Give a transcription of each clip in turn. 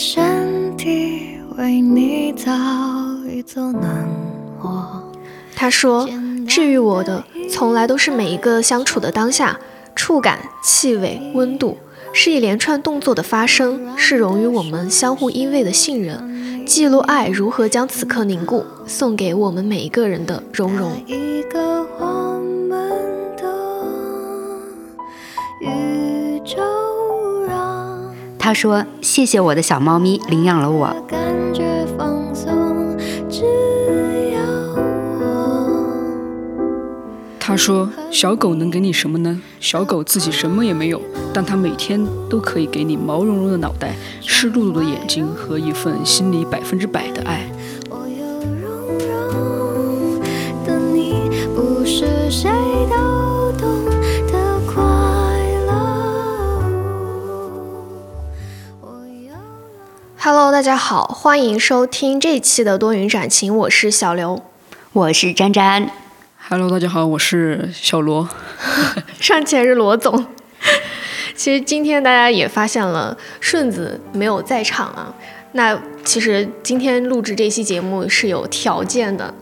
身体为你早已走难忘。他说，治愈我的从来都是每一个相处的当下，触感、气味、温度，是一连串动作的发生，是融于我们相互依偎的信任，记录爱如何将此刻凝固，送给我们每一个人的融融。他说，谢谢我的小猫咪领养了我。他说，小狗能给你什么呢？小狗自己什么也没有，但它每天都可以给你毛茸茸的脑袋、湿漉漉的眼睛和一份心里100%的爱。Hello， 大家好，欢迎收听这一期的多云展晴，我是小刘，我是詹詹。Hello， 大家好，我是小罗。上期还是罗总。其实今天大家也发现了顺子没有在场啊。那其实今天录制这期节目是有条件的，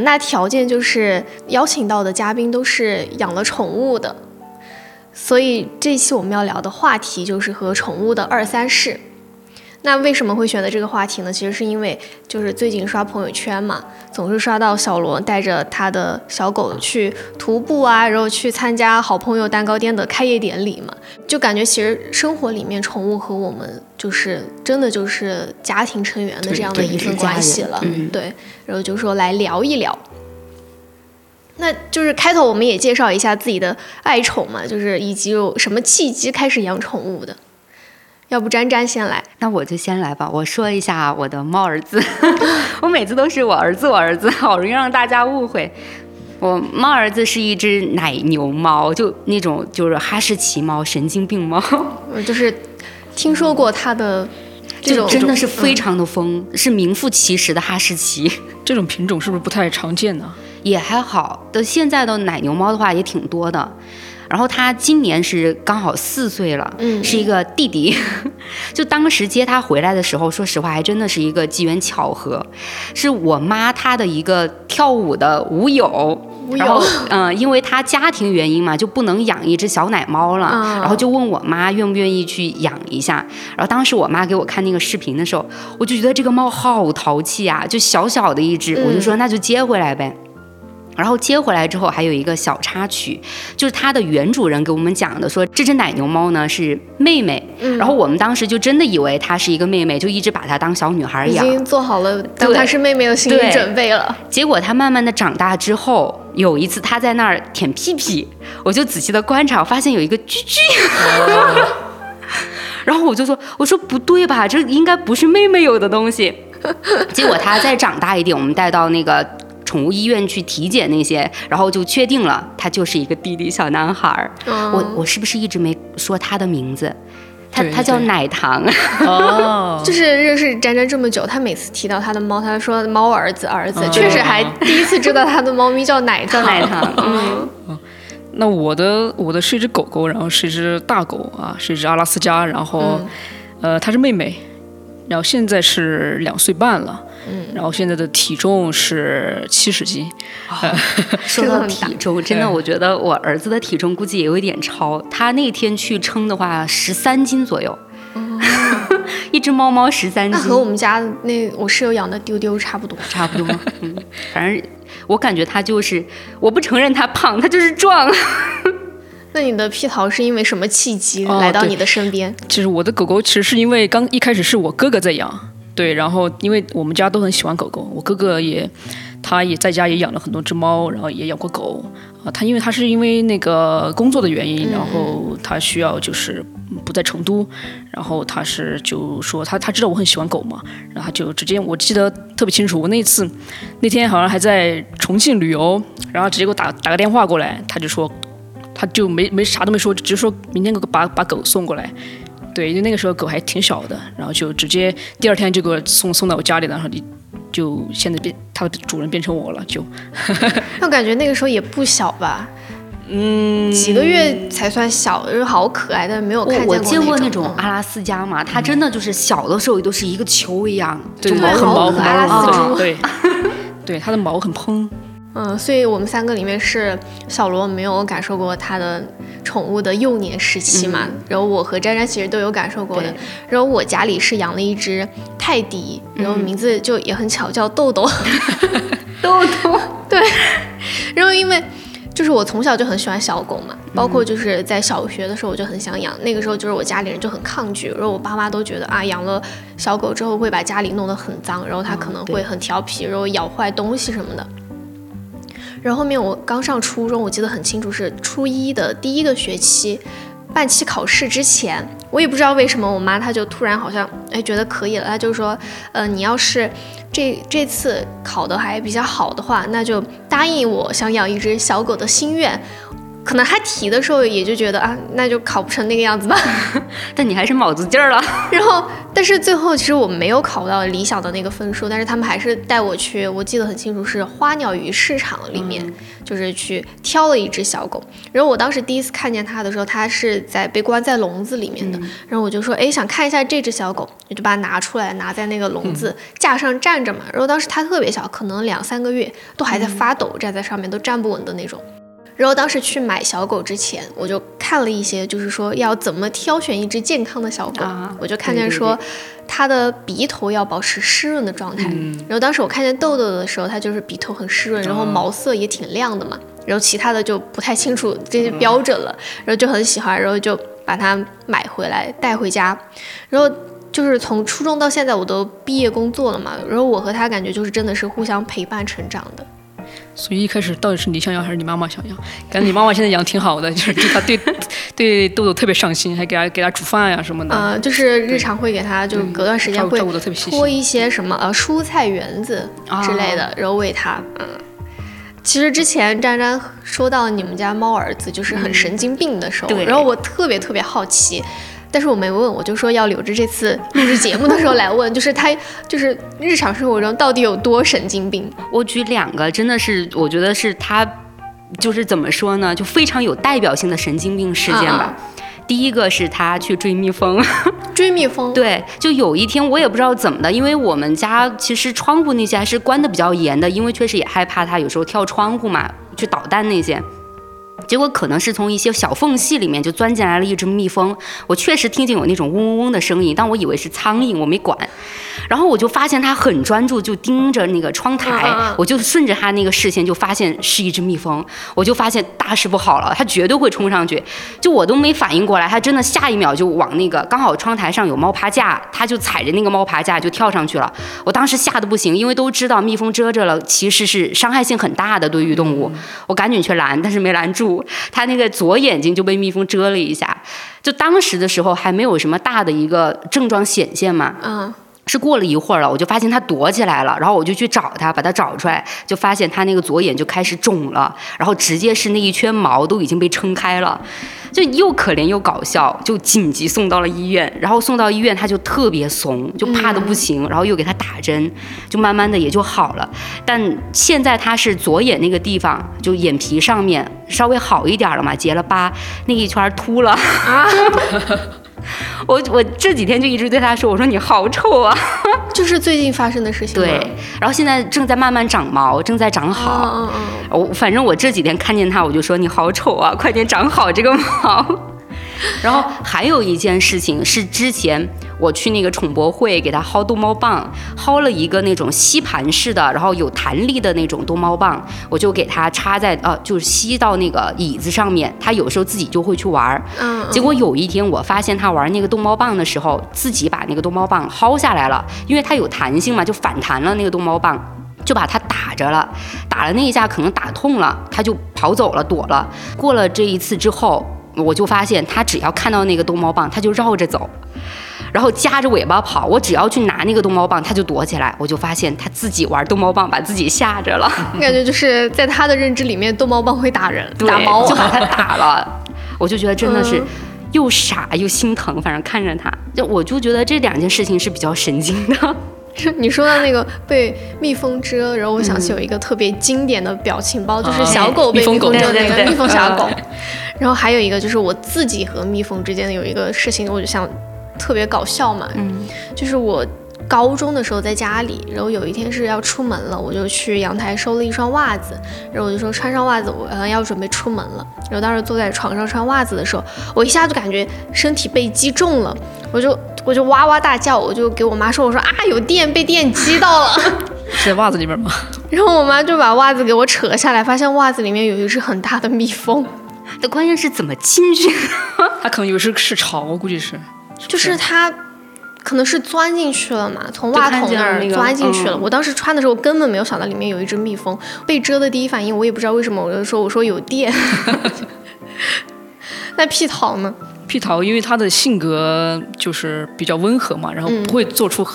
那条件就是邀请到的嘉宾都是养了宠物的，所以这期我们要聊的话题就是和宠物的二三事。那为什么会选择这个话题呢？其实是因为就是最近刷朋友圈嘛，总是刷到小罗带着他的小狗去徒步啊，然后去参加好朋友蛋糕店的开业典礼嘛，就感觉其实生活里面宠物和我们就是真的就是家庭成员的这样的一份关系了。 对，然后就说来聊一聊。那就是开头我们也介绍一下自己的爱宠嘛，就是以及有什么契机开始养宠物的。要不詹詹先来？那我就先来吧。我说一下我的猫儿子。我每次都是我儿子，好容易让大家误会。我猫儿子是一只奶牛猫，就那种就是哈士奇猫，神经病猫。我就是听说过它的这种，真的是非常的疯，是名副其实的哈士奇。这种品种是不是不太常见呢？也还好，现在的奶牛猫的话也挺多的。然后他今年是刚好4岁了，是一个弟弟。就当时接他回来的时候，说实话还真的是一个机缘巧合，是我妈她的一个跳舞的舞友，然后因为她家庭原因嘛，就不能养一只小奶猫了，然后就问我妈愿不愿意去养一下。然后当时我妈给我看那个视频的时候，我就觉得这个猫好淘气啊，就小小的一只，我就说那就接回来呗。然后接回来之后还有一个小插曲，就是它的原主人给我们讲的，说这只奶牛猫呢是妹妹，然后我们当时就真的以为她是一个妹妹，就一直把她当小女孩养，已经做好了当她是妹妹的心理准备了。结果她慢慢的长大之后，有一次她在那儿舔屁屁，我就仔细的观察，发现有一个居居。然后我说不对吧，这应该不是妹妹有的东西。结果她再长大一点，我们带到那个宠物医院去体检那些，然后就确定了他就是一个弟弟小男孩。我是不是一直没说他的名字？他叫奶糖。就是认识詹詹这么久，他每次提到他的猫，他说猫儿子，确实还第一次知道他的猫咪叫奶糖。那我的是一只狗狗，然后是一只大狗啊，是一只阿拉斯加，然后它是妹妹，然后现在是2岁半了。然后现在的体重是70斤。说到体重，真的我觉得我儿子的体重估计也有一点超，他那天去称的话13斤左右。一只猫猫13斤，那和我们家那我室友养的丢丢差不多。反正我感觉他就是，我不承认他胖，他就是壮。那你的屁桃是因为什么契机来到你的身边？其实我的狗狗其实是因为刚一开始是我哥哥在养。对，然后因为我们家都很喜欢狗狗，我哥哥他也在家也养了很多只猫，然后也养过狗啊。他是因为那个工作的原因，然后他需要就是不在成都，然后他是就说他知道我很喜欢狗嘛，然后他就直接，我记得特别清楚，我那天好像还在重庆旅游，然后直接给我打个电话过来，他就说他就没啥都没说，只是说明天给我把狗送过来。对，因为那个时候狗还挺小的，然后就直接第2天就给我送到我家里，然后就现在它的主人变成我了，就。我感觉那个时候也不小吧，几个月才算小，就是好可爱，但是没有看见过那种。我见过那种阿拉斯加嘛，它真的就是小的时候都是一个球一样，就毛很薄，阿拉斯猪，对，对，它的毛很蓬。嗯，所以我们三个里面是小罗没有感受过他的宠物的幼年时期嘛，然后我和詹詹其实都有感受过的。然后我家里是养了一只泰迪，然后名字就也很巧，叫豆豆。豆豆，对。然后因为就是我从小就很喜欢小狗嘛，包括就是在小学的时候我就很想养，那个时候就是我家里人就很抗拒，然后我爸妈都觉得啊，养了小狗之后会把家里弄得很脏，然后它可能会很调皮，然后咬坏东西什么的。然后后面我刚上初中，我记得很清楚，是初一的第一个学期半期考试之前，我也不知道为什么我妈她就突然好像觉得可以了，她就说你要是这次考得还比较好的话，那就答应我想养一只小狗的心愿。可能她提的时候也就觉得啊，那就考不成那个样子吧，但你还是卯足劲儿了。然后但是最后其实我没有考到理想的那个分数，但是他们还是带我去，我记得很清楚是花鸟鱼市场里面，就是去挑了一只小狗。然后我当时第一次看见它的时候，它是被关在笼子里面的，然后我就说想看一下这只小狗，我就把它拿出来，拿在那个笼子架上站着嘛。然后当时它特别小，可能2-3个月，都还在发抖，站在上面都站不稳的那种。然后当时去买小狗之前，我就看了一些，就是说要怎么挑选一只健康的小狗。我就看见说它的鼻头要保持湿润的状态。然后当时我看见豆豆的时候，它就是鼻头很湿润，然后毛色也挺亮的嘛。然后其他的就不太清楚这些标准了，然后就很喜欢，然后就把它买回来带回家。然后就是从初中到现在，我都毕业工作了嘛。然后我和它感觉就是真的是互相陪伴成长的。所以一开始到底是你想要还是你妈妈想要？感觉你妈妈现在养挺好的，就是她对豆豆特别上心，还给她煮饭呀什么的。就是日常会给她，就是隔段时间会拖一些什么蔬菜园子之类的，然后喂她。其实之前詹詹说到你们家猫儿子就是很神经病的时候，然后我特别好奇。但是我没问，我就说要留着这次录制节目的时候来问，就是他就是日常生活中到底有多神经病。我举2个，真的是我觉得是他就是怎么说呢，就非常有代表性的神经病事件吧。第一个是他去追蜜蜂。追蜜蜂，对，就有一天我也不知道怎么的，因为我们家其实窗户那些还是关得比较严的，因为确实也害怕他有时候跳窗户嘛，去捣蛋那些。结果可能是从一些小缝隙里面就钻进来了一只蜜蜂，我确实听见有那种嗡嗡嗡的声音，但我以为是苍蝇，我没管。然后我就发现它很专注，就盯着那个窗台，我就顺着它那个视线就发现是一只蜜蜂，我就发现大事不好了，它绝对会冲上去。就我都没反应过来，它真的下一秒就往那个刚好窗台上有猫爬架，它就踩着那个猫爬架就跳上去了。我当时吓得不行，因为都知道蜜蜂蛰着了其实是伤害性很大的对于动物，我赶紧去拦，但是没拦住。他那个左眼睛就被蜜蜂蛰了一下，就当时的时候还没有什么大的一个症状显现嘛，是过了一会儿了，我就发现他躲起来了，然后我就去找他，把他找出来，就发现他那个左眼就开始肿了，然后直接是那一圈毛都已经被撑开了，就又可怜又搞笑，就紧急送到了医院。然后送到医院他就特别怂，就怕得不行，然后又给他打针，就慢慢的也就好了。但现在他是左眼那个地方，就眼皮上面稍微好一点了嘛，结了疤，那一圈秃了啊。我这几天就一直对他说，我说你好丑啊。就是最近发生的事情。对，然后现在正在慢慢长毛，正在长好。反正我这几天看见他，我就说你好丑啊，快点长好这个毛。然后还有一件事情是之前我去那个宠博会给他薅逗猫棒，薅了一个那种吸盘式的，然后有弹力的那种逗猫棒，我就给他插在就是吸到那个椅子上面，他有时候自己就会去玩。结果有一天我发现他玩那个逗猫棒的时候，自己把那个逗猫棒薅下来了，因为它有弹性嘛，就反弹了那个逗猫棒，就把它打着了，打了那一下可能打痛了，他就跑走了，躲了。过了这一次之后，我就发现他只要看到那个逗猫棒，他就绕着走，然后夹着尾巴跑。我只要去拿那个逗猫棒，他就躲起来。我就发现他自己玩逗猫棒，把自己吓着了。感觉就是在他的认知里面，逗猫棒会打人，打猫，就把他打了。我就觉得真的是又傻又心疼，反正看着他，我就觉得这2件事情是比较神经的。你说到那个被蜜蜂蛰，然后我想起有一个特别经典的表情包，就是小狗被蜜蜂蛰的那个蜜蜂小狗。然后还有一个就是我自己和蜜蜂之间的有一个事情，我就想特别搞笑嘛，就是我高中的时候在家里，然后有一天是要出门了，我就去阳台收了一双袜子，然后我就说穿上袜子我要准备出门了。然后当时坐在床上穿袜子的时候，我一下就感觉身体被击中了，我就哇哇大叫，我就给我妈说，我说啊有电，被电击到了。是在袜子里面吗？然后我妈就把袜子给我扯下来，发现袜子里面有一只很大的蜜蜂。那关键是怎么进去的？他可能以为是巢，我估计是就是他可能是钻进去了嘛，从袜筒那儿钻进去了。我当时穿的时候根本没有想到里面有一只蜜蜂。被蛰的第一反应我也不知道为什么，我说有电。那屁桃呢？屁桃因为他的性格就是比较温和嘛，然后不会做出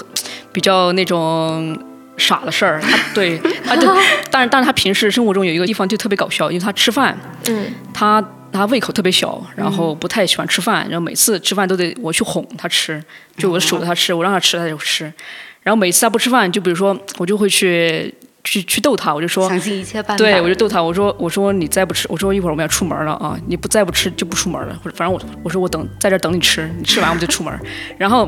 比较那种傻的事儿。他对他但是他平时生活中有一个地方就特别搞笑，因为他吃饭，他胃口特别小，然后不太喜欢吃饭，然后每次吃饭都得我去哄他吃，就我守着他吃，我让他吃他就吃。然后每次他不吃饭，就比如说我就会去逗他，我就说想尽一切办法。对，我就逗他，我说你再不吃，我说一会儿我们要出门了啊，你不再不吃就不出门了，或者反正我说我等在这等你吃，你吃完我们就出门。然后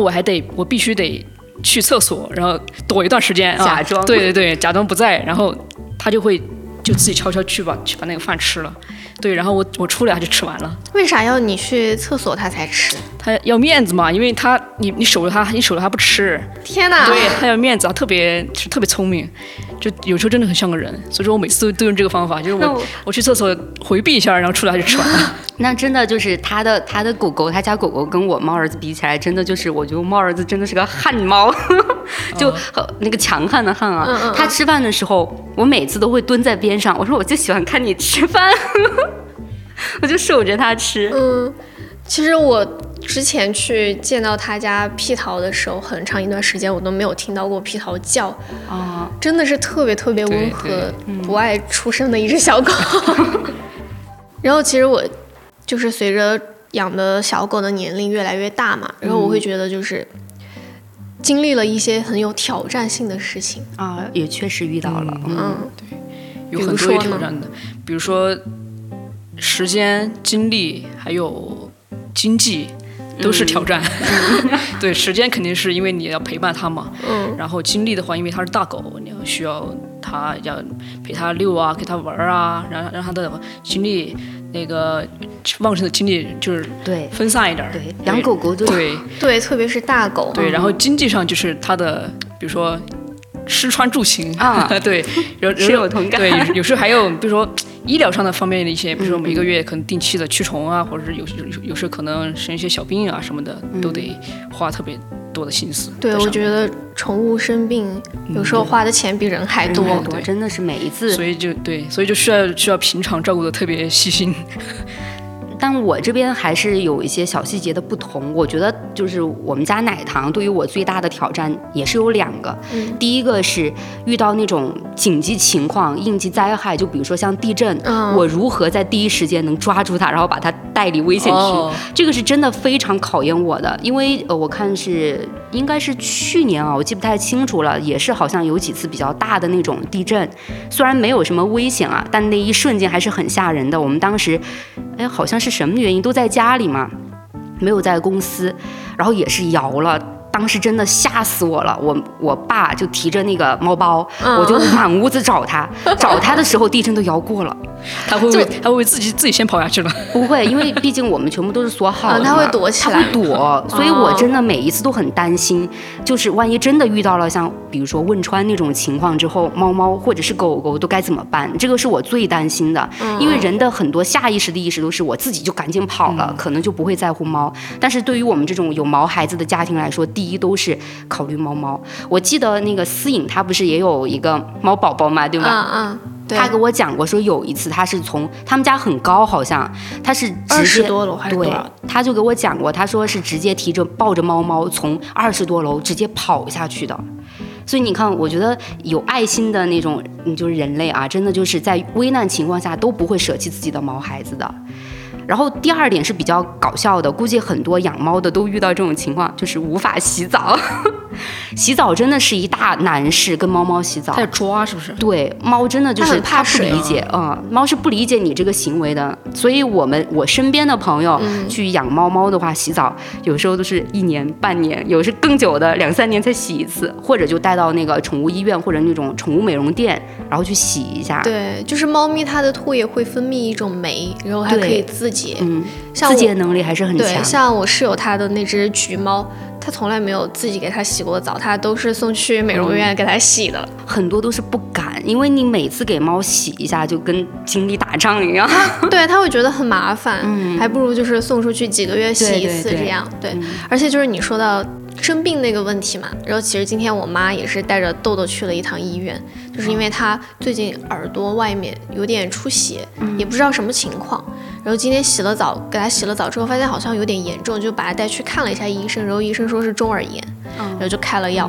我必须得去厕所，然后躲一段时间啊，假装对假装不在，然后他就会。就自己悄悄去把那个饭吃了。对，然后我出来他就吃完了。为啥要你去厕所他才吃？他要面子嘛，因为他你守着他，你守着他不吃。天哪！对，他要面子，他特别聪明，就有时候真的很像个人。所以说我每次都用这个方法，就是我去厕所回避一下，然后出来他就吃完了。那真的就是他的狗狗，他家狗狗跟我猫儿子比起来，真的就是我觉得猫儿子真的是个悍猫，就那个强悍的悍啊。他吃饭的时候，我每次都会蹲在边上，我说我就喜欢看你吃饭。我就守着他吃。其实我之前去见到他家屁桃的时候，很长一段时间我都没有听到过屁桃叫啊，真的是特别特别温和，不爱出声的一只小狗。然后其实我就是随着养的小狗的年龄越来越大嘛，然后我会觉得就是经历了一些很有挑战性的事情啊，也确实遇到了，对，有很多有挑战的，比如说时间、精力还有经济都是挑战。对，时间肯定是因为你要陪伴它嘛，然后精力的话，因为它是大狗，你要需要它要陪它遛啊，陪它玩啊，让它的精力那个旺盛的精力就是分散一点。对，养狗狗对，特别是大狗。对，然后经济上就是它的，比如说吃穿住行啊，对，深有同感。对，有时候还有比如说。医疗上的方面的一些，比如说每个月可能定期的驱虫啊，或者是有时候可能生一些小病啊什么的，都得花特别多的心思。对，我觉得宠物生病有时候花的钱比人还多，真的是每一次。所以就需要平常照顾的特别细心。但我这边还是有一些小细节的不同。我觉得就是我们家奶糖对于我最大的挑战也是有两个，第一个是遇到那种紧急情况、应急灾害，就比如说像地震，我如何在第一时间能抓住它，然后把它带离危险区，这个是真的非常考验我的。因为我看应该是去年啊，我记不太清楚了，也是好像有几次比较大的那种地震，虽然没有什么危险啊，但那一瞬间还是很吓人的。我们当时好像是什么原因都在家里嘛，没有在公司，然后也是摇了，当时真的吓死我了。我爸就提着那个猫包，我就满屋子找他，找他的时候地震都摇过了。他会不会自己先跑下去了？不会，因为毕竟我们全部都是锁好的，他会躲起来，他会躲。所以我真的每一次都很担心，就是万一真的遇到了像比如说汶川那种情况之后，猫或者是狗狗都该怎么办？这个是我最担心的，因为人的很多下意识的意识都是我自己就赶紧跑了，可能就不会在乎猫。但是对于我们这种有毛孩子的家庭来说，第一都是考虑猫。我记得那个思颖她不是也有一个猫宝宝嘛，对吧？他给我讲过，说有一次他是从他们家很高，好像他是20多楼还是多少？他就给我讲过，他说是直接抱着猫从20多楼直接跑下去的。所以你看，我觉得有爱心的那种就是人类啊，真的就是在危难情况下都不会舍弃自己的毛孩子的。然后第二点是比较搞笑的，估计很多养猫的都遇到这种情况，就是无法洗澡。洗澡真的是一大难事，跟猫猫洗澡在抓是不是？对，猫真的就是它不理解啊，猫是不理解你这个行为的。所以我身边的朋友去养猫猫的话，洗澡有时候都是一年半年，有时更久的2-3年才洗一次，或者就带到那个宠物医院或者那种宠物美容店，然后去洗一下。对，就是猫咪它的唾液会分泌一种酶，然后它可以自洁，自洁能力还是很强。对，像我室友它的那只橘猫，他从来没有自己给他洗过澡，他都是送去美容院给他洗的。很多都是不敢，因为你每次给猫洗一下就跟经历打仗一样。对，他会觉得很麻烦，还不如就是送出去几个月洗一次这样。 对， 对， 对， 对，而且就是你说到生病那个问题嘛，然后其实今天我妈也是带着豆豆去了一趟医院，就是因为她最近耳朵外面有点出血，也不知道什么情况。然后今天洗了澡，给她洗了澡之后发现好像有点严重，就把她带去看了一下医生，然后医生说是中耳炎，然后就开了药。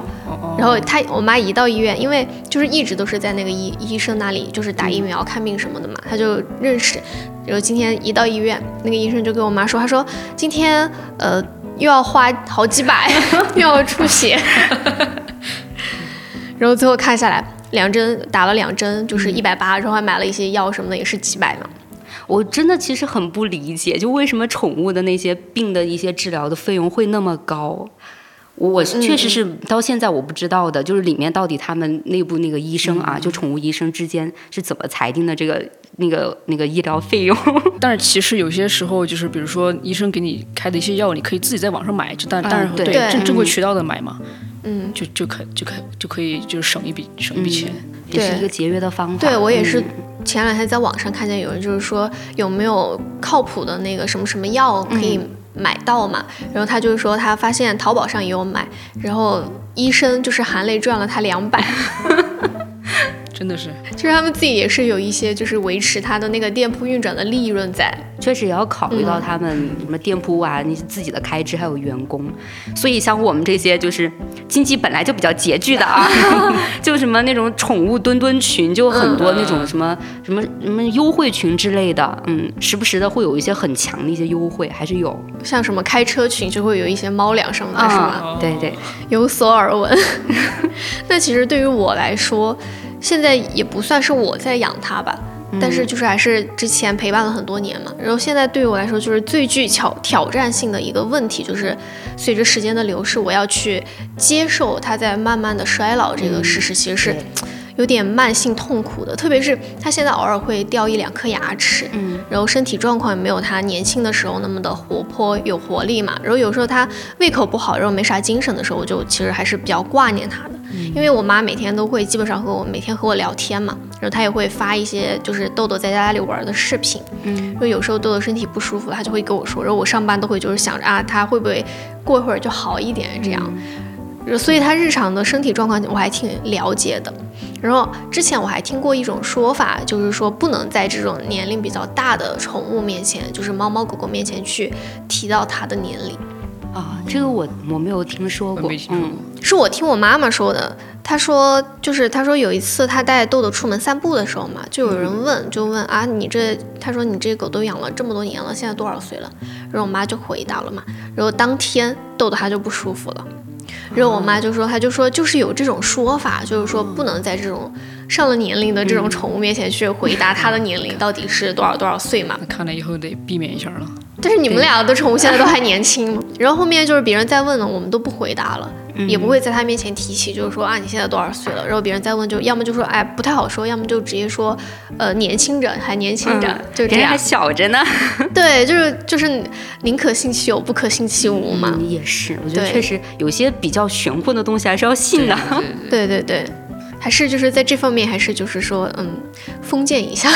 然后我妈一到医院，因为就是一直都是在那个医生那里就是打疫苗看病什么的嘛，她就认识。然后今天一到医院，那个医生就跟我妈说，他说今天又要花好几百，又要出血。然后最后看下来，打了两针就是180，然后还买了一些药什么的，也是几百嘛。我真的其实很不理解，就为什么宠物的那些病的一些治疗的费用会那么高。我确实是到现在我不知道的，就是里面到底他们内部那个医生啊，就宠物医生之间是怎么裁定的这个那个医疗费用。但是其实有些时候就是比如说医生给你开的一些药，你可以自己在网上买，但是对正规渠道的买嘛，就可以就省一笔钱，也是一个节约的方法。对，我也是前两天在网上看见有人就是说有没有靠谱的那个什么什么药可以买到嘛，然后他就是说他发现淘宝上也有买，然后医生就是含泪赚了他200。真的是，就是他们自己也是有一些就是维持他的那个店铺运转的利润在，确实也要考虑到他们什么店铺啊，你自己的开支还有员工。所以像我们这些就是经济本来就比较拮据的啊，就什么那种宠物墩群，就很多那种什么优惠群之类的，时不时的会有一些很强的一些优惠，还是有。像什么开车群就会有一些猫粮什么的，是吧？对对，有所耳闻。那其实对于我来说，现在也不算是我在养它吧，但是就是还是之前陪伴了很多年嘛。然后现在对于我来说就是最具挑战性的一个问题，就是随着时间的流逝，我要去接受它在慢慢的衰老这个事实，其实是有点慢性痛苦的。特别是它现在偶尔会掉1-2颗牙齿，然后身体状况也没有它年轻的时候那么的活泼有活力嘛。然后有时候它胃口不好，然后没啥精神的时候，我就其实还是比较挂念它的。因为我妈每天都会基本上每天和我聊天嘛，然后她也会发一些就是豆豆在家里玩的视频，因为有时候豆豆身体不舒服她就会跟我说，然后我上班都会就是想着啊她会不会过一会儿就好一点这样，所以她日常的身体状况我还挺了解的。然后之前我还听过一种说法，就是说不能在这种年龄比较大的宠物面前，就是猫猫狗狗面前去提到它的年龄啊，这个我没有听说过，是我听我妈妈说的。她说有一次她带豆豆出门散步的时候嘛，就有人问啊她说你这狗都养了这么多年了，现在多少岁了？然后我妈就回答了嘛，然后当天豆豆她就不舒服了，然后我妈就说就是有这种说法，就是说不能在这种上了年龄的这种宠物面前去回答她的年龄到底是多少岁嘛。看来以后得避免一下了。但是你们俩的宠物现在都还年轻嘛，然后后面就是别人再问了，我们都不回答了，也不会在他面前提起，就是说啊你现在多少岁了，然后别人再问就要么就说哎不太好说，要么就直接说年轻着，就这样，人还小着呢。对，就是宁可信其有不可信其无嘛。也是，我觉得确实有些比较玄乎的东西还是要信的。对对 对， 对， 对，还是就是在这方面还是就是说封建一下。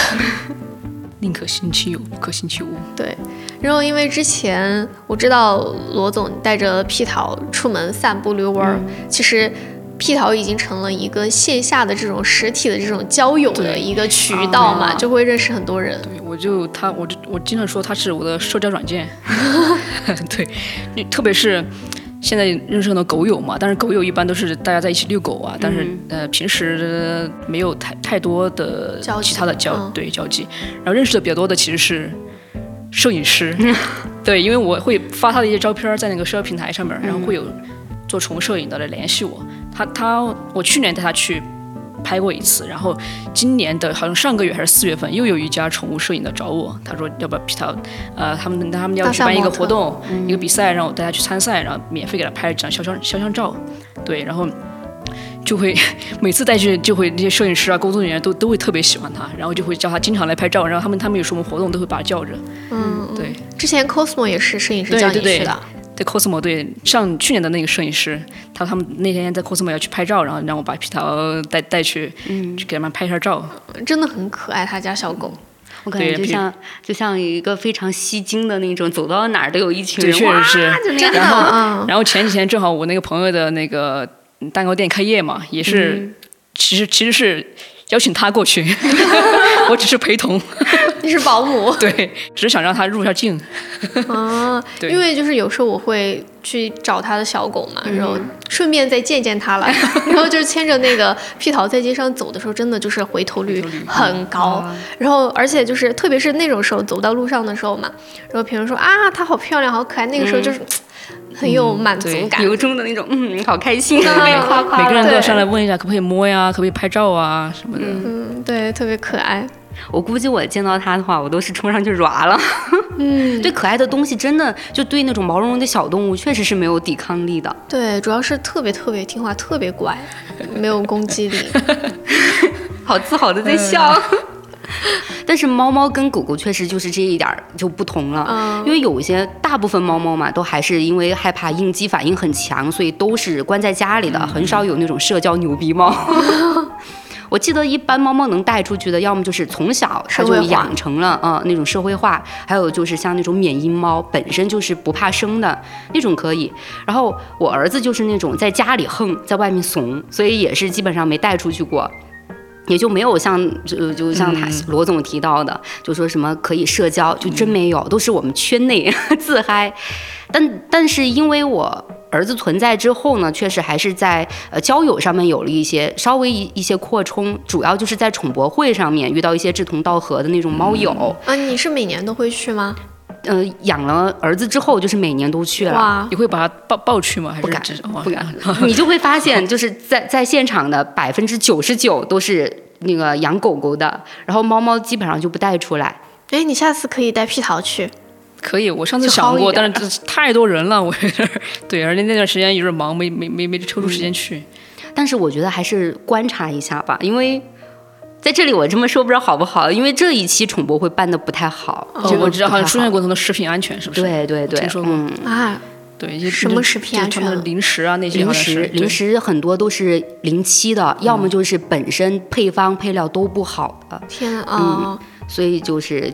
宁可信其有不可信其无。对，然后因为之前我知道罗总带着屁桃出门散步遛弯，其实屁桃已经成了一个线下的这种实体的这种交友的一个渠道嘛，就会认识很多人。对，我经常说他是我的社交软件。对，特别是现在认识很多狗友嘛，但是狗友一般都是大家在一起遛狗啊，但是平时没有太多的其他的交际。然后认识的比较多的其实是摄影师。对，因为我会发他的一些照片在那个社交平台上面，然后会有做宠物摄影的来联系我，我去年带他去拍过一次，然后今年的好像上个月还是4月份又有一家宠物摄影的找我，他说要不要他们要举办一个活动，一个比赛，让我带他去参赛，然后免费给他拍一张肖像照。对，然后就会每次带去，就会那些摄影师啊、工作人员都会特别喜欢他，然后就会叫他经常来拍照，然后他们有什么活动都会把他叫着。嗯，对。之前 Cosmo 也是摄影师叫你去的。对 Cosmo， 对，上去年的那个摄影师，他们那天在 Cosmo 要去拍照，然后让我把皮桃带去，给他们拍一下照。真的很可爱，他家小狗。我感觉就像一个非常吸睛的那种，走到哪儿都有一群人。确实是，真的。然后前几天正好我那个朋友的那个蛋糕店开业嘛，也是，其实是邀请他过去，我只是陪同。你是保姆？对，只是想让他入一下镜。啊，因为就是有时候我会去找他的小狗嘛，然后顺便再见见他了。然后就是牵着那个屁桃在街上走的时候，真的就是回头率很高。然后而且就是特别是那种时候走到路上的时候嘛，然后别人说啊，她好漂亮，好可爱，那个时候就是很有满足感，由衷的那种，好开心啊，被夸夸。每个人都上来问一下，可不可以摸呀，可不可以拍照啊什么的。对，特别可爱。我估计我见到它的话，我都是冲上去抓了。对可爱的东西真的就对那种毛茸茸的小动物确实是没有抵抗力的。对，主要是特别特别听话，特别乖，没有攻击力。好自豪的在笑。但是猫猫跟狗狗确实就是这一点就不同了，因为有一些大部分猫猫嘛，都还是因为害怕应激反应很强，所以都是关在家里的，很少有那种社交牛逼猫。我记得一般猫猫能带出去的，要么就是从小它就养成了那种社会化，还有就是像那种缅因猫本身就是不怕生的那种可以。然后我儿子就是那种在家里横，在外面怂，所以也是基本上没带出去过。也就没有就像他罗总提到的，就说什么可以社交，就真没有，都是我们圈内自嗨。但是因为我儿子存在之后呢，确实还是在交友上面有了一些稍微一些扩充，主要就是在宠博会上面遇到一些志同道合的那种猫友。你是每年都会去吗？养了儿子之后，就是每年都去了。你会把他抱去吗？还是不敢？你就会发现，就是在现场的99%都是那个养狗狗的，然后猫猫基本上就不带出来。哎，你下次可以带屁桃去。可以，我上次想过，但是太多人了，我有点对，而且那段时间有点忙，没抽出时间去。但是我觉得还是观察一下吧，因为。在这里我这么说不知道好不好，因为这一期宠博会办的不太好。我知道好像出现过很多食品安全，是不是？对，听说过啊。对，什么食品安全？零食啊那些。零食很多都是07的，要么就是本身配方配料都不好的。天啊！所以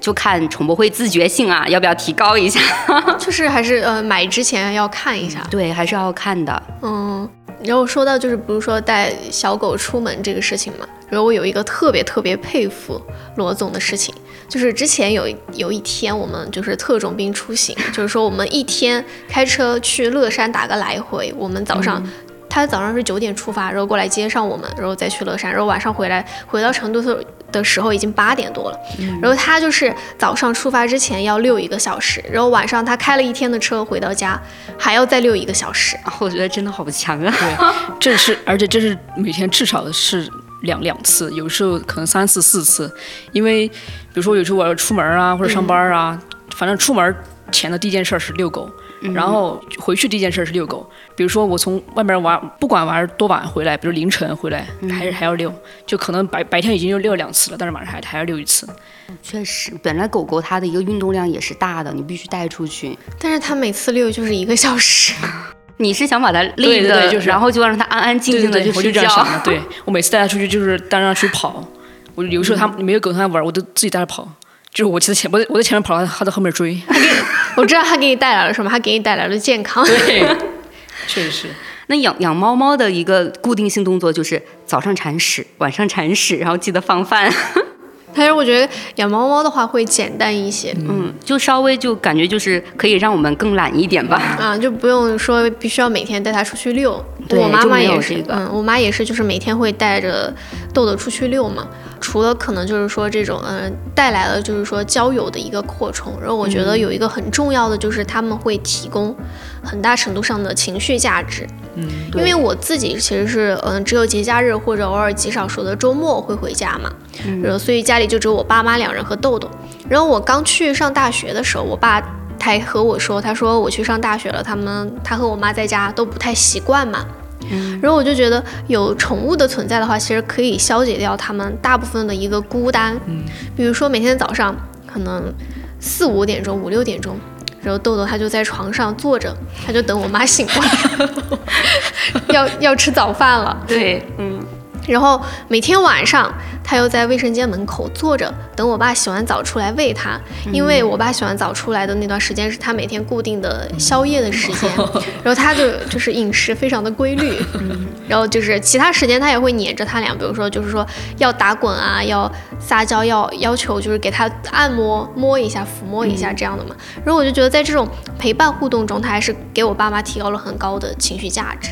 就看宠博会自觉性啊，要不要提高一下？就是还是买之前要看一下。对，还是要看的。然后说到就是比如说带小狗出门这个事情嘛，然后我有一个特别特别佩服罗总的事情，就是之前有一天我们就是特种兵出行，就是说我们一天开车去乐山打个来回，我们早上他早上是9点出发，然后过来接上我们，然后再去乐山，然后晚上回到成都的时候已经8点多了。然后他就是早上出发之前要溜1个小时，然后晚上他开了一天的车回到家还要再溜1个小时。我觉得真的好强啊！对，而且这是每天至少是两次，有时候可能3、4、4次，因为比如说有时候我要出门啊或者上班啊，反正出门前的第一件事是遛狗，然后回去第一件事是遛狗。比如说我从外面玩，不管玩多晚回来，比如凌晨回来，还要遛，就可能白天已经就遛2次了，但是晚上还要遛1次。确实，本来狗狗它的一个运动量也是大的，你必须带出去。但是它每次遛就是1个小时。你是想把它累的，就是然后就让它安安静静的去睡觉。对，我每次带它出去就是带它出去跑，我有时候它没有狗它玩，我都自己带它跑。就是我在前面跑，他在后面追。我知道他给你带来了什么，他给你带来了健康。对，确实是。那养猫猫的一个固定性动作就是早上铲屎，晚上铲屎，然后记得放饭。但是我觉得养猫猫的话会简单一些，就稍微就感觉就是可以让我们更懒一点吧。就不用说必须要每天带它出去遛。我妈妈也是，我妈也是，就是每天会带着豆豆出去遛嘛。除了可能就是说这种带来了就是说交友的一个扩充，然后我觉得有一个很重要的就是他们会提供很大程度上的情绪价值。嗯，因为我自己其实是只有节假日或者偶尔极少数的周末会回家嘛，然后所以家里就只有我爸妈两人和豆豆。然后我刚去上大学的时候，我爸他和我说，他说我去上大学了，他和我妈在家都不太习惯嘛。然后我就觉得有宠物的存在的话，其实可以消解掉他们大部分的一个孤单。比如说每天早上可能4、5点钟5、6点钟，然后豆豆他就在床上坐着，他就等我妈醒过来要吃早饭了。对，然后每天晚上他又在卫生间门口坐着等我爸洗完澡出来喂他，因为我爸洗完澡出来的那段时间是他每天固定的宵夜的时间，然后他就是饮食非常的规律，然后就是其他时间他也会黏着他俩，比如说就是说要打滚啊，要撒娇，要求就是给他按摩，摸一下抚摸一下这样的嘛。然后我就觉得在这种陪伴互动中，他还是给我爸妈提高了很高的情绪价值。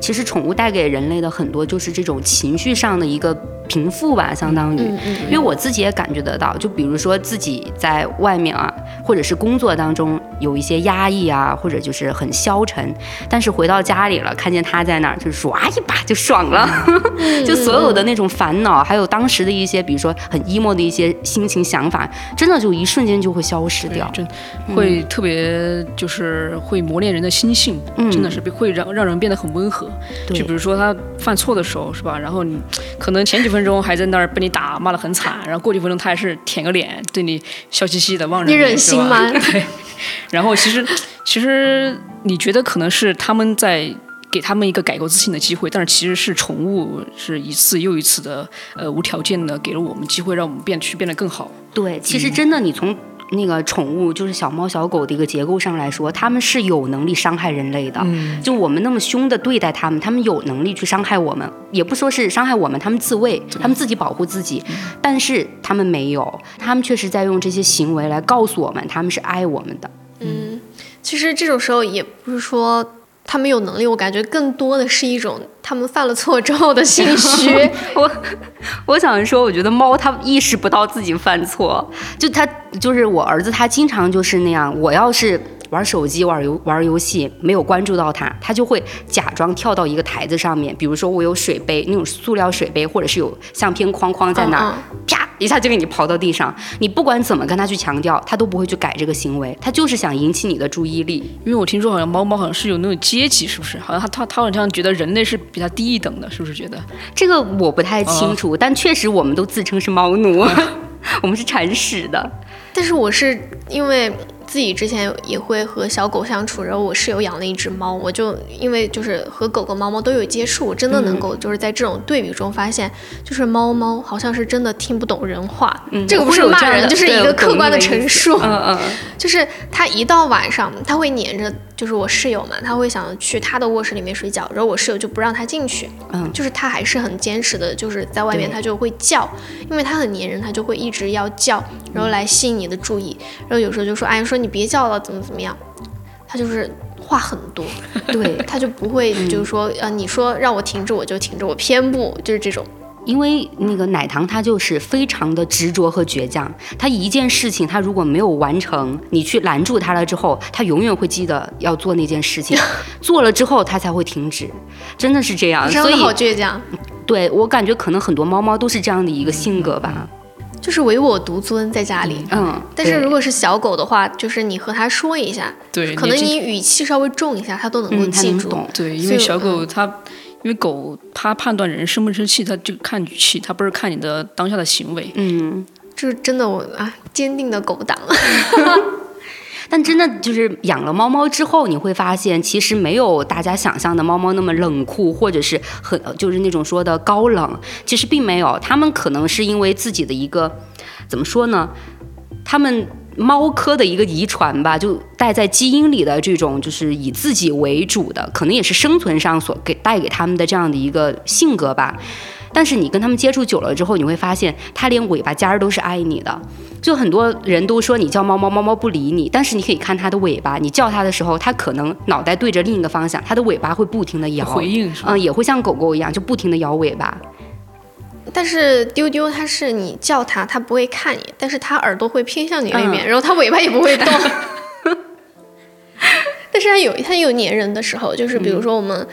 其实宠物带给人类的很多就是这种情绪上的一个平复吧，相当于因为我自己也感觉得到，就比如说自己在外面啊，或者是工作当中有一些压抑啊，或者就是很消沉，但是回到家里了，看见他在那儿就唰一把就爽了就所有的那种烦恼还有当时的一些比如说很 emo 的一些心情想法，真的就一瞬间就会消失掉，真会特别就是会磨练人的心性，真的是会让人变得很温和。就比如说他犯错的时候是吧，然后你可能前几分钟还在那儿被你打骂得很惨，然后过几分钟他还是舔个脸对你笑嘻嘻的望着你忍心吗？对，然后其实你觉得可能是他们在给他们一个改过自新的机会，但是其实是宠物是一次又一次的无条件的给了我们机会，让我们变得更好。对，其实真的你从那个宠物就是小猫小狗的一个结构上来说，他们是有能力伤害人类的，就我们那么凶的对待他们，他们有能力去伤害我们，也不说是伤害我们，他们自卫，他们自己保护自己，但是他们没有，他们确实在用这些行为来告诉我们他们是爱我们的。其实这种时候也不是说他们有能力，我感觉更多的是一种他们犯了错之后的心虚我想说我觉得猫它意识不到自己犯错，就它就是我儿子他经常就是那样，我要是玩手机玩游戏没有关注到他就会假装跳到一个台子上面，比如说我有水杯那种塑料水杯，或者是有相片框框在那儿，啪一下就给你刨到地上，你不管怎么跟他去强调他都不会去改这个行为，他就是想引起你的注意力。因为我听说好像猫好像是有那种阶级，是不是好像他好像觉得人类是比他低一等的，是不是觉得这个我不太清楚，但确实我们都自称是猫奴我们是铲屎的。但是我是因为自己之前也会和小狗相处，然后我室友养了一只猫，我就因为就是和狗狗猫猫都有接触，我真的能够就是在这种对比中发现，就是猫好像是真的听不懂人话，这个不是骂人，就是一个客观的陈述。就是它一到晚上它会黏着，就是我室友嘛，它会想去它的卧室里面睡觉，然后我室友就不让它进去，就是它还是很坚持的，就是在外面它就会叫，因为它很黏人，它就会一直要叫，然后来吸引你的注意，然后有时候就说说你别叫了怎么样，他就是话很多对，他就不会就是说你说让我停止我就停止，我偏不，就是这种。因为那个奶糖他就是非常的执着和倔强，他一件事情他如果没有完成，你去拦住他了之后，他永远会记得要做那件事情做了之后他才会停止，真的是这样，真的好倔强。对，我感觉可能很多猫猫都是这样的一个性格吧，就是唯我独尊在家里。但是如果是小狗的话，就是你和它说一下，对，可能你语气稍微重一下，它都能够记住。对，因为小狗它，因为狗它判断人生不生气，它就看语气，它不是看你的当下的行为。就是真的我坚定的狗党。但真的就是养了猫猫之后，你会发现其实没有大家想象的猫猫那么冷酷，或者是很就是那种说的高冷，其实并没有。他们可能是因为自己的一个怎么说呢，他们猫科的一个遗传吧，就带在基因里的这种就是以自己为主的，可能也是生存上所带给他们的这样的一个性格吧。但是你跟他们接触久了之后，你会发现它连尾巴尖儿都是爱你的。就很多人都说你叫猫猫，猫猫不理你，但是你可以看它的尾巴，你叫它的时候它可能脑袋对着另一个方向，它的尾巴会不停地摇回应，也会像狗狗一样就不停地摇尾巴。但是丢丢它是你叫它，它不会看你，但是它耳朵会偏向你那边，然后它尾巴也不会动但是他有粘人的时候，就是比如说我们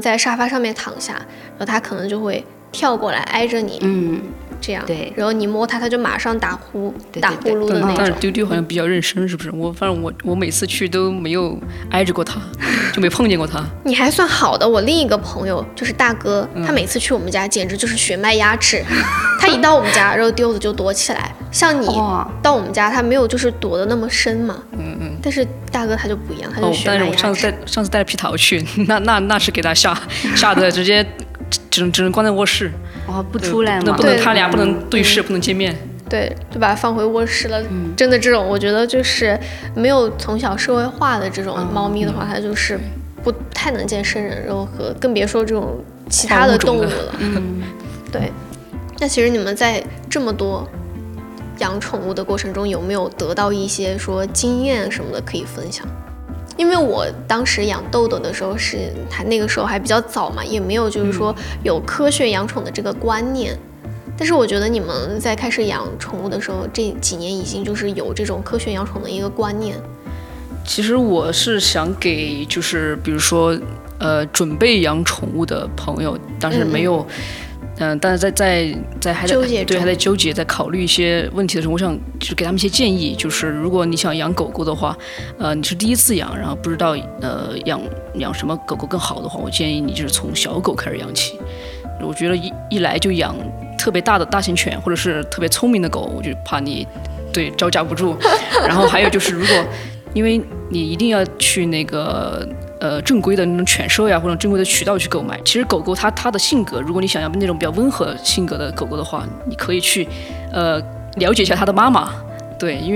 在沙发上面躺下，然后他可能就会跳过来挨着你，这样对，然后你摸它，它就马上打呼，对对对，打呼噜的那种。但是丢丢好像比较认生，是不是？反正我每次去都没有挨着过它，就没碰见过它。你还算好的，我另一个朋友就是大哥，他每次去我们家简直就是血脉压制，他一到我们家，然后丢子就躲起来。像你到我们家，他没有就是躲得那么深嘛，但是大哥他就不一样，他就血脉压制。但是我上次带着皮桃去，那是给他吓得直接只能关在卧室。哦，不出来吗？不能，他俩不能对视，不能见面。对，就把他放回卧室了。真的，这种我觉得就是没有从小社会化的这种猫咪的话，它就是不太能见生人，然后更别说这种其他的动物了。对。那其实你们在这么多养宠物的过程中，有没有得到一些说经验什么的可以分享？因为我当时养豆豆的时候是还那个时候还比较早嘛，也没有就是说有科学养宠的这个观念，但是我觉得你们在开始养宠物的时候这几年已经就是有这种科学养宠的一个观念。其实我是想给就是比如说准备养宠物的朋友，但是没有但是还在纠结，在考虑一些问题的时候，我想就是给他们一些建议，就是如果你想养狗狗的话，你是第一次养，然后不知道养什么狗狗更好的话，我建议你就是从小狗开始养起。我觉得一来就养特别大的大型犬或者是特别聪明的狗，我就怕你对招架不住。然后还有就是如果因为你一定要去那个。正规的那种犬舍呀，或者正规的渠道去购买。其实狗狗它的性格，如果你想要那种比较温和性格的狗狗的话，你可以去了解一下它的妈妈。对，因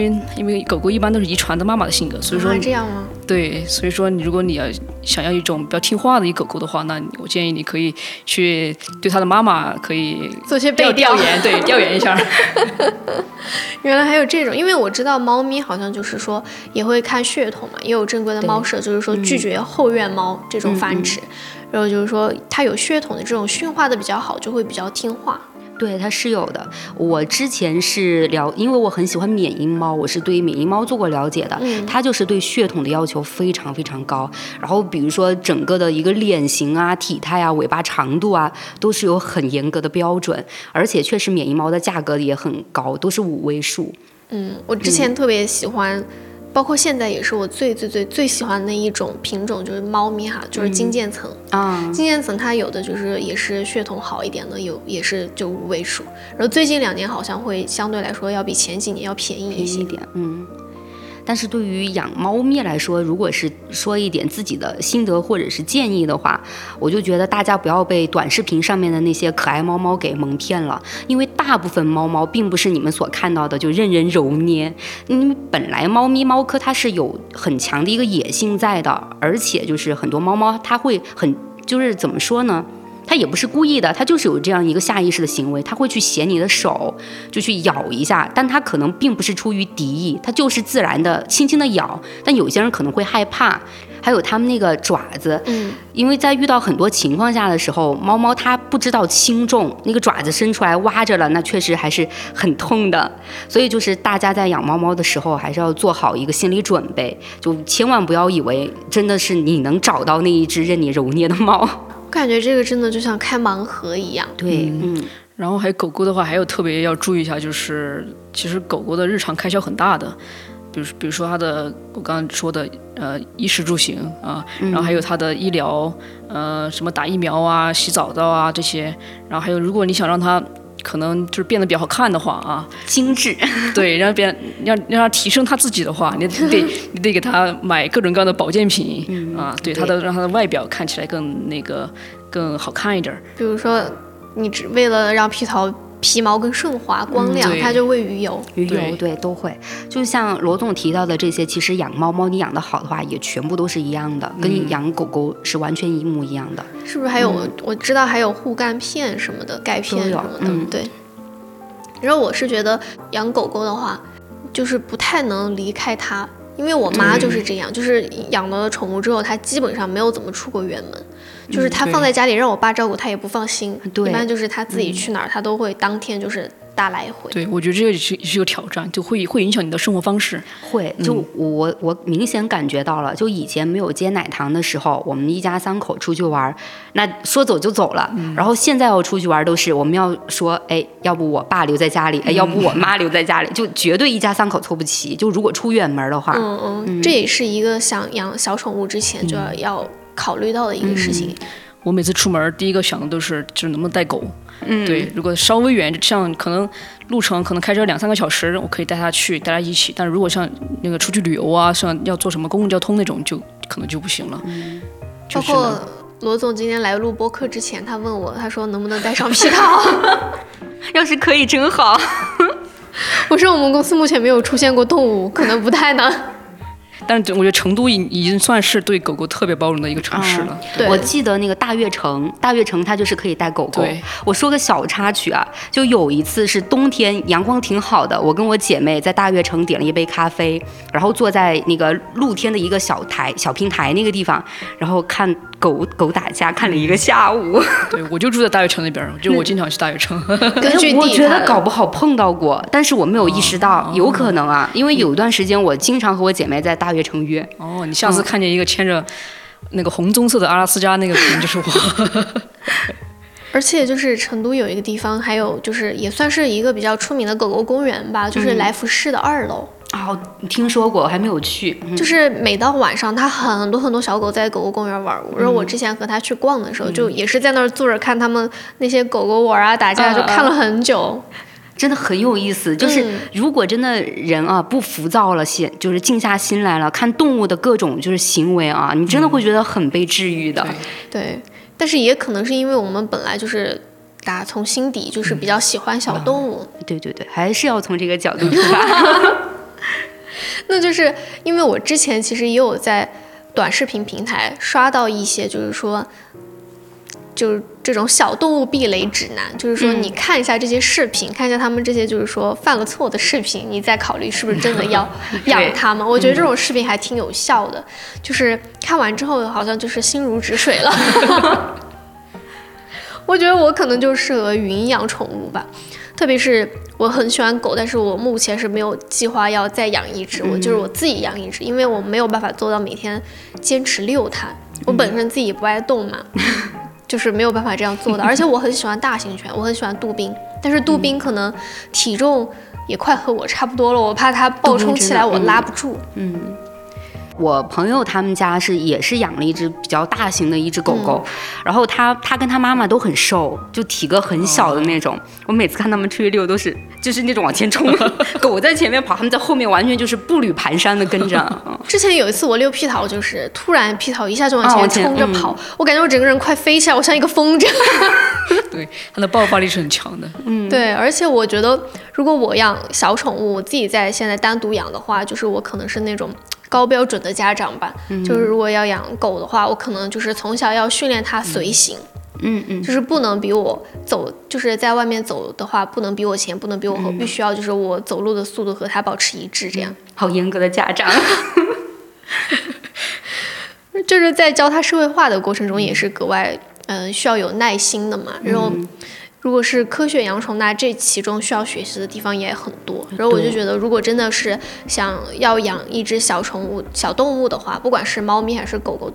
为狗狗一般都是遗传的妈妈的性格，所以说这样吗？对，所以说你如果你要想要一种比较听话的一狗狗的话，那我建议你可以去对它的妈妈可以做些背调研，对，调研一下。原来还有这种，因为我知道猫咪好像就是说也会看血统嘛，也有正规的猫舍，就是说拒绝后院猫这种繁殖，然后就是说它有血统的这种驯化的比较好，就会比较听话。对，它是有的。我之前是因为我很喜欢缅因猫，我是对缅因猫做过了解的。它就是对血统的要求非常非常高，然后比如说整个的一个脸型啊、体态啊、尾巴长度啊，都是有很严格的标准。而且确实缅因猫的价格也很高，都是5位数。我之前特别喜欢，包括现在也是我最最最最喜欢的一种品种，就是猫咪哈，就是金渐层啊。金渐层它有的就是也是血统好一点的，有也是就5位数。然后最近2年好像会相对来说要比前几年要便宜一些点。但是对于养猫咪来说，如果是说一点自己的心得或者是建议的话，我就觉得大家不要被短视频上面的那些可爱猫猫给蒙骗了，因为大部分猫猫并不是你们所看到的就任人揉捏。本来猫咪猫科它是有很强的一个野性在的，而且就是很多猫猫它会很就是怎么说呢，它也不是故意的，它就是有这样一个下意识的行为，它会去衔你的手，就去咬一下，但它可能并不是出于敌意，它就是自然的轻轻的咬。但有些人可能会害怕。还有它们那个爪子，因为在遇到很多情况下的时候，猫猫它不知道轻重，那个爪子伸出来挖着了，那确实还是很痛的。所以就是大家在养猫猫的时候，还是要做好一个心理准备，就千万不要以为真的是你能找到那一只任你揉捏的猫。我感觉这个真的就像开盲盒一样。对，然后还有狗狗的话，还有特别要注意一下，就是其实狗狗的日常开销很大的，比如说它的我刚刚说的衣食住行啊，然后还有它的医疗什么打疫苗啊、洗澡的啊这些，然后还有如果你想让它可能就是变得比较好看的话啊，精致，对，让它提升它自己的话，你得给它买各种各样的保健品啊，对它的让它的外表看起来更好看一点。比如说，你只为了让皮毛更顺滑光亮，它就喂鱼油，对，都会。就像罗总提到的这些，其实养猫猫你养得好的话，也全部都是一样的，跟你养狗狗是完全一模一样的。是不是还有我知道还有护肝片什么的，钙片什么的，对。然后我是觉得养狗狗的话，就是不太能离开它，因为我妈就是这样，就是养了宠物之后，她基本上没有怎么出过远门。就是他放在家里让我爸照顾，他也不放心。一般就是他自己去哪儿，他都会当天就是大来回。对，我觉得这也是有挑战，就会影响你的生活方式。会，就我明显感觉到了，就以前没有接奶糖的时候，我们一家三口出去玩，那说走就走了。然后现在要出去玩都是我们要说，哎，要不我爸留在家里，哎，要不我妈留在家里，就绝对一家三口凑不齐。就如果出远门的话，这也是一个想养小宠物之前就要考虑到的一个事情。我每次出门第一个想的都是就是能不能带狗。对，如果稍微远，像可能路程可能开车2-3个小时，我可以带它去，带它一起。但是如果像那个出去旅游啊，像要坐什么公共交通那种，就可能就不行了。就是、包括罗总今天来录播客之前，他问我，他说能不能带上皮套？要是可以真好。我说我们公司目前没有出现过动物，可能不太能。但是我觉得成都已经算是对狗狗特别包容的一个城市了。对，我记得那个大悦城它就是可以带狗狗。我说个小插曲啊，就有一次是冬天，阳光挺好的，我跟我姐妹在大悦城点了一杯咖啡，然后坐在那个露天的一个小平台那个地方，然后看狗打架，看了一个下午。对，我就住在大悦城那边，就我经常去大悦城。我觉得搞不好碰到过，但是我没有意识到，有可能啊，因为有一段时间我经常和我姐妹在大悦城约。哦，你下次看见一个牵着那个红棕色的阿拉斯加，那个可能就是我。而且就是成都有一个地方，还有就是也算是一个比较出名的狗狗公园吧，就是来福士的2楼。哦，听说过，还没有去。就是每到晚上，它很多很多小狗在狗狗公园玩。然后我之前和它去逛的时候，就也是在那儿坐着看他们那些狗狗玩啊打架，就看了很久。真的很有意思，就是如果真的人啊不浮躁了，就是静下心来了，看动物的各种就是行为啊，你真的会觉得很被治愈的。对，但是也可能是因为我们本来就是打从心底就是比较喜欢小动物。对，还是要从这个角度出发。那就是因为我之前其实也有在短视频平台刷到一些，就是说就是这种小动物避雷指南，就是说你看一下这些视频，看一下他们这些就是说犯了错的视频，你再考虑是不是真的要养他们。我觉得这种视频还挺有效的，就是看完之后好像就是心如止水了。我觉得我可能就适合云养宠物吧，特别是我很喜欢狗，但是我目前是没有计划要再养一只，我自己养一只，因为我没有办法做到每天坚持遛它，我本身自己也不爱动嘛。就是没有办法这样做的，而且我很喜欢大型犬，我很喜欢杜宾，但是杜宾可能体重也快和我差不多了，我怕它暴冲起来我拉不住。我朋友他们家也是养了一只比较大型的一只狗狗，然后他跟他妈妈都很瘦，就体格很小的那种。我每次看他们出去遛都是就是那种往前冲，狗在前面跑，他们在后面完全就是步履蹒跚的跟着。之前有一次我遛屁桃，就是突然屁桃一下就往前冲着跑，我感觉我整个人快飞起来，我像一个风筝。对，它的爆发力是很强的。对，而且我觉得如果我养小宠物，我自己在现在单独养的话，就是我可能是那种高标准的家长吧，就是如果要养狗的话，我可能就是从小要训练它随行，就是不能比我走，就是在外面走的话，不能比我前，不能比我后，必须要就是我走路的速度和它保持一致，这样。好严格的家长。就是在教它社会化的过程中，也是格外需要有耐心的嘛。然后，如果是科学养宠，那这其中需要学习的地方也很多。然后我就觉得，如果真的是想要养一只小宠物、小动物的话，不管是猫咪还是狗狗，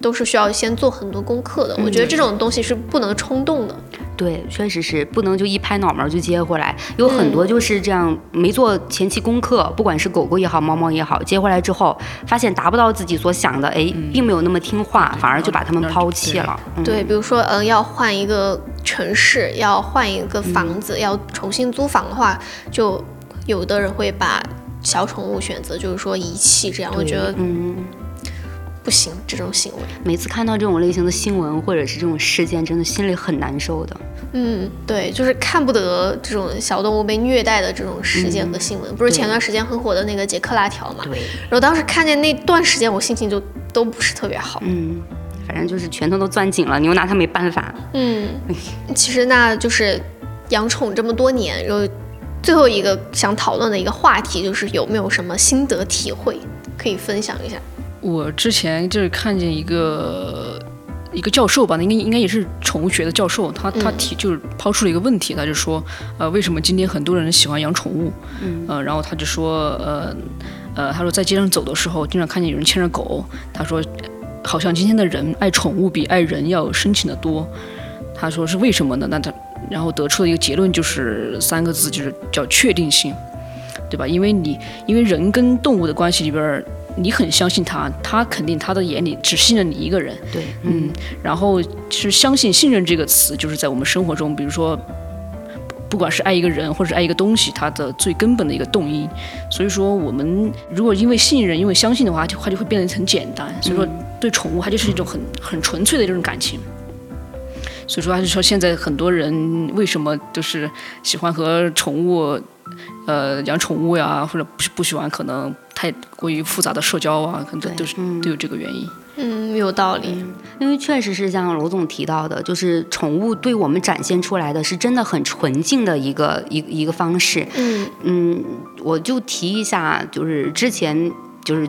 都是需要先做很多功课的。我觉得这种东西是不能冲动的。对，确实是不能就一拍脑门就接回来，有很多就是这样没做前期功课，不管是狗狗也好，猫猫也好，接回来之后发现达不到自己所想的，哎，并没有那么听话，反而就把它们抛弃了。对，比如说要换一个城市，要换一个房子，要重新租房的话，就有的人会把小宠物选择就是说遗弃，这样我觉得不行，这种行为。每次看到这种类型的新闻或者是这种事件，真的心里很难受的。对，就是看不得这种小动物被虐待的这种事件和新闻。不是前段时间很火的那个捷克辣条嘛？对。然后当时看见那段时间，我心情就都不是特别好。反正就是拳头都攥紧了，你又拿它没办法。其实那就是养宠这么多年，然后最后一个想讨论的一个话题就是有没有什么心得体会可以分享一下？我之前就是看见一个一个教授吧，应该也是宠物学的教授，他就是抛出了一个问题，他就说为什么今天很多人喜欢养宠物，然后他就说他说在街上走的时候经常看见有人牵着狗，他说好像今天的人爱宠物比爱人要深情的多，他说是为什么呢？那他然后得出了一个结论，就是三个字，就是叫确定性，对吧？因为人跟动物的关系里边，你很相信他，他肯定他的眼里只信任你一个人。对，然后是相信信任这个词，就是在我们生活中，比如说，不管是爱一个人或者爱一个东西，它的最根本的一个动因。所以说，我们如果因为信任、因为相信的话，它就会变得很简单。所以说，对宠物，它就是一种很纯粹的这种感情。所以说，还是说现在很多人为什么就是喜欢和宠物，养宠物呀，或者不喜欢可能太过于复杂的社交啊，可能都有这个原因。有道理。因为确实是像罗总提到的，就是宠物对我们展现出来的是真的很纯净的一个方式。我就提一下，就是之前就是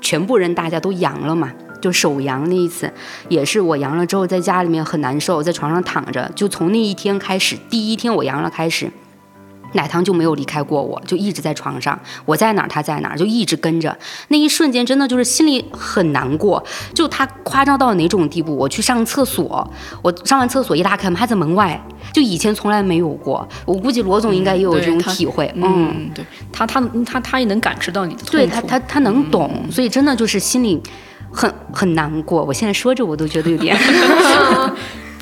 全部人大家都阳了嘛。就手阳那一次，也是我阳了之后在家里面很难受，在床上躺着，就从那一天开始，第一天我阳了开始，奶糖就没有离开过我，就一直在床上，我在哪儿他在哪儿，就一直跟着。那一瞬间真的就是心里很难过，就他夸张到哪种地步，我去上厕所，我上完厕所一拉开门他在门外，就以前从来没有过。我估计罗总应该也有这种体会。对，他也能感知到你的痛苦。对，他能懂。所以真的就是心里很难过，我现在说着我都觉得有点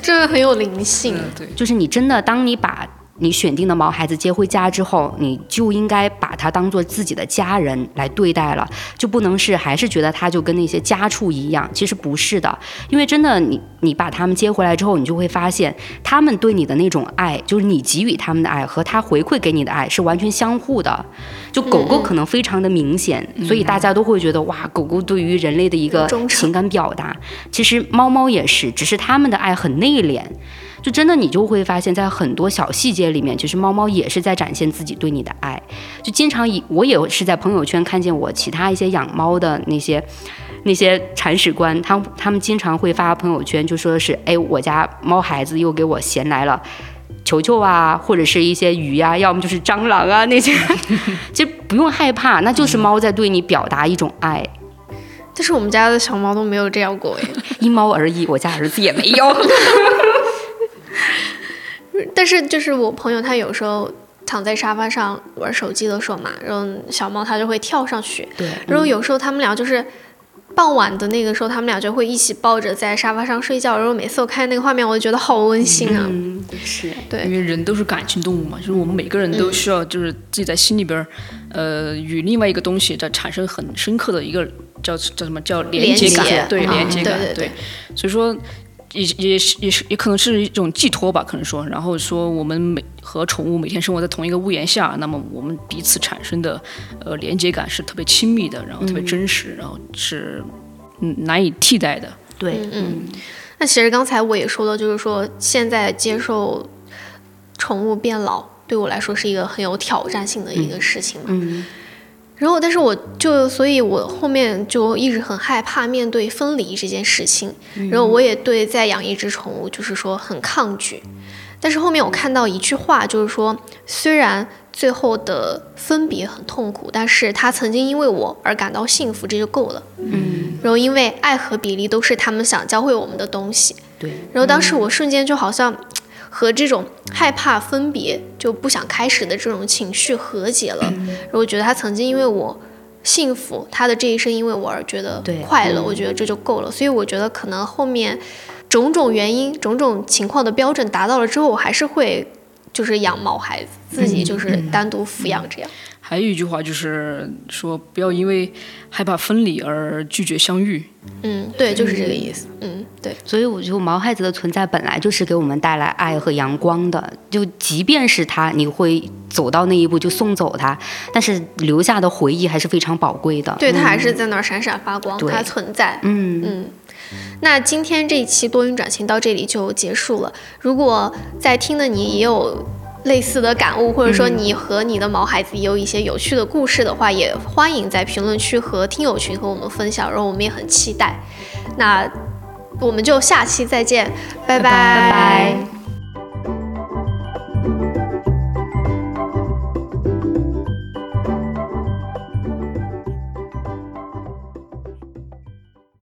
这很有灵性。对，就是你真的当你把你选定的毛孩子接回家之后，你就应该把他当做自己的家人来对待了，就不能是还是觉得他就跟那些家畜一样。其实不是的，因为真的你把他们接回来之后，你就会发现他们对你的那种爱，就是你给予他们的爱和他回馈给你的爱是完全相互的。就狗狗可能非常的明显，所以大家都会觉得哇，狗狗对于人类的一个情感表达。其实猫猫也是，只是他们的爱很内敛。就真的你就会发现在很多小细节里面，其实猫猫也是在展现自己对你的爱。就经常我也是在朋友圈看见我其他一些养猫的那些铲屎官，他们经常会发朋友圈，就说是我家猫孩子又给我闲来了，球球啊，或者是一些鱼啊，要么就是蟑螂啊那些就不用害怕，那就是猫在对你表达一种爱。但是我们家的小猫都没有这样过因猫而异，我家儿子也没有但是就是我朋友他有时候躺在沙发上玩手机的时候嘛，然后小猫它就会跳上去。对，然后有时候他们俩就是傍晚的那个时候，他们俩就会一起抱着在沙发上睡觉。然后每次我看那个画面，我就觉得好温馨啊。是，对，因为人都是感情动物嘛，就是我们每个人都需要就是自己在心里边，与另外一个东西在产生很深刻的一个叫什么叫连接感，对，连接感，对，所以说。也可能是一种寄托吧，可能说，然后说我们和宠物每天生活在同一个屋檐下，那么我们彼此产生的连接感是特别亲密的，然后特别真实，然后是难以替代的。对，那其实刚才我也说的，就是说现在接受宠物变老，对我来说是一个很有挑战性的一个事情嘛。然后，但是所以我后面就一直很害怕面对分离这件事情。然后我也对再养一只宠物，就是说很抗拒。但是后面我看到一句话，就是说，虽然最后的分别很痛苦，但是他曾经因为我而感到幸福，这就够了。然后因为爱和比例都是他们想教会我们的东西。对。然后当时我瞬间就好像和这种害怕分别就不想开始的这种情绪和解了。然后我觉得他曾经因为我幸福，他的这一生因为我而觉得快乐，我觉得这就够了。所以我觉得可能后面种种原因、种种情况的标准达到了之后，我还是会就是养毛孩子，自己就是单独抚养这样。还有一句话就是说，不要因为害怕分离而拒绝相遇。对，就是这个意思。对。所以我觉得毛孩子的存在本来就是给我们带来爱和阳光的，就即便是他，你会走到那一步就送走他，但是留下的回忆还是非常宝贵的。对，他还是在那儿闪闪发光，他存在。那今天这一期多云转晴到这里就结束了。如果在听的你也有类似的感悟，或者说你和你的毛孩子也有一些有趣的故事的话，也欢迎在评论区和听友群和我们分享，然后我们也很期待。那我们就下期再见，拜拜。